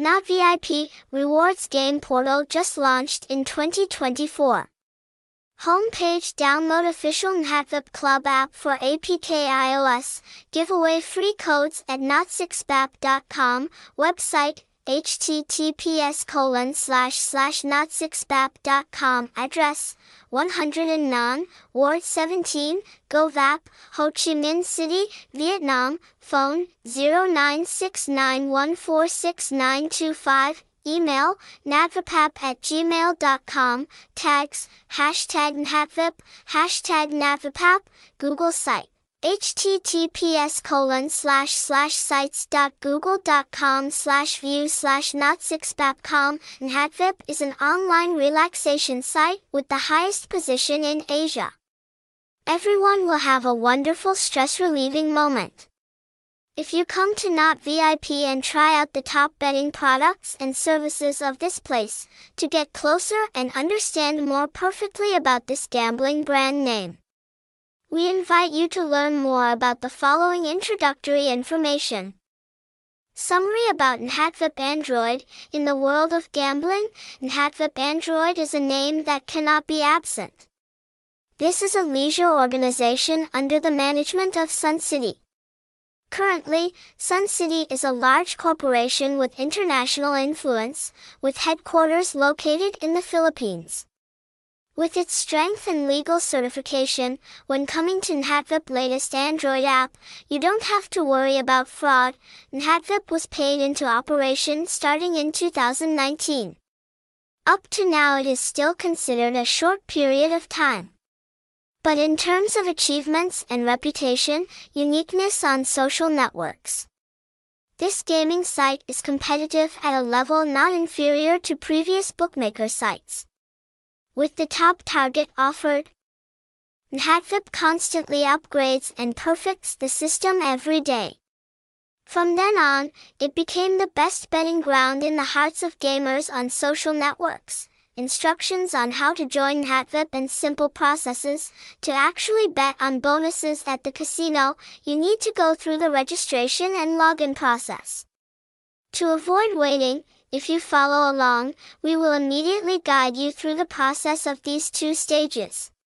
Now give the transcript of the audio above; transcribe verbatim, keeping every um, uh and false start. N H T V I P Rewards Game Portal just launched in twenty twenty-four. Homepage: download official N H T V I P Club app for A P K iOS, give away free codes at n h t v i p app dot com, website H T T P S colon slash slash n h t v i p app dot com, address one oh nine, Ward seventeen, Go Vap, Ho Chi Minh City, Vietnam, phone zero nine six nine one four six nine two five, email n h t v i p app at gmail dot com, tags, hashtag nhatvip, hashtag nhatvipap, Google site. H T T P S colon slash slash sites dot google dot com slash view slash n h t v i p app dot com. N H T V I P is an online relaxation site with the highest position in Asia. Everyone will have a wonderful stress-relieving moment. If you come to N H T V I P and try out the top betting products and services of this place, to get closer and understand more perfectly about this gambling brand name. We invite you to learn more about the following introductory information. Summary about N H T V I P Android. In the world of gambling, N H T V I P Android is a name that cannot be absent. This is a leisure organization under the management of Sun City. Currently, Sun City is a large corporation with international influence, with headquarters located in the Philippines. With its strength and legal certification, when coming to N H T V I P latest Android app, you don't have to worry about fraud. N H T V I P was paid into operation starting in two thousand nineteen. Up to now it is still considered a short period of time. But in terms of achievements and reputation, uniqueness on social networks. This gaming site is competitive at a level not inferior to previous bookmaker sites. With the top target offered, N H T V I P constantly upgrades and perfects the system every day. From then on, it became the best betting ground in the hearts of gamers on social networks. Instructions on how to join N H T V I P and simple processes. To actually bet on bonuses at the casino, you need to go through the registration and login process. To avoid waiting, if you follow along, we will immediately guide you through the process of these two stages.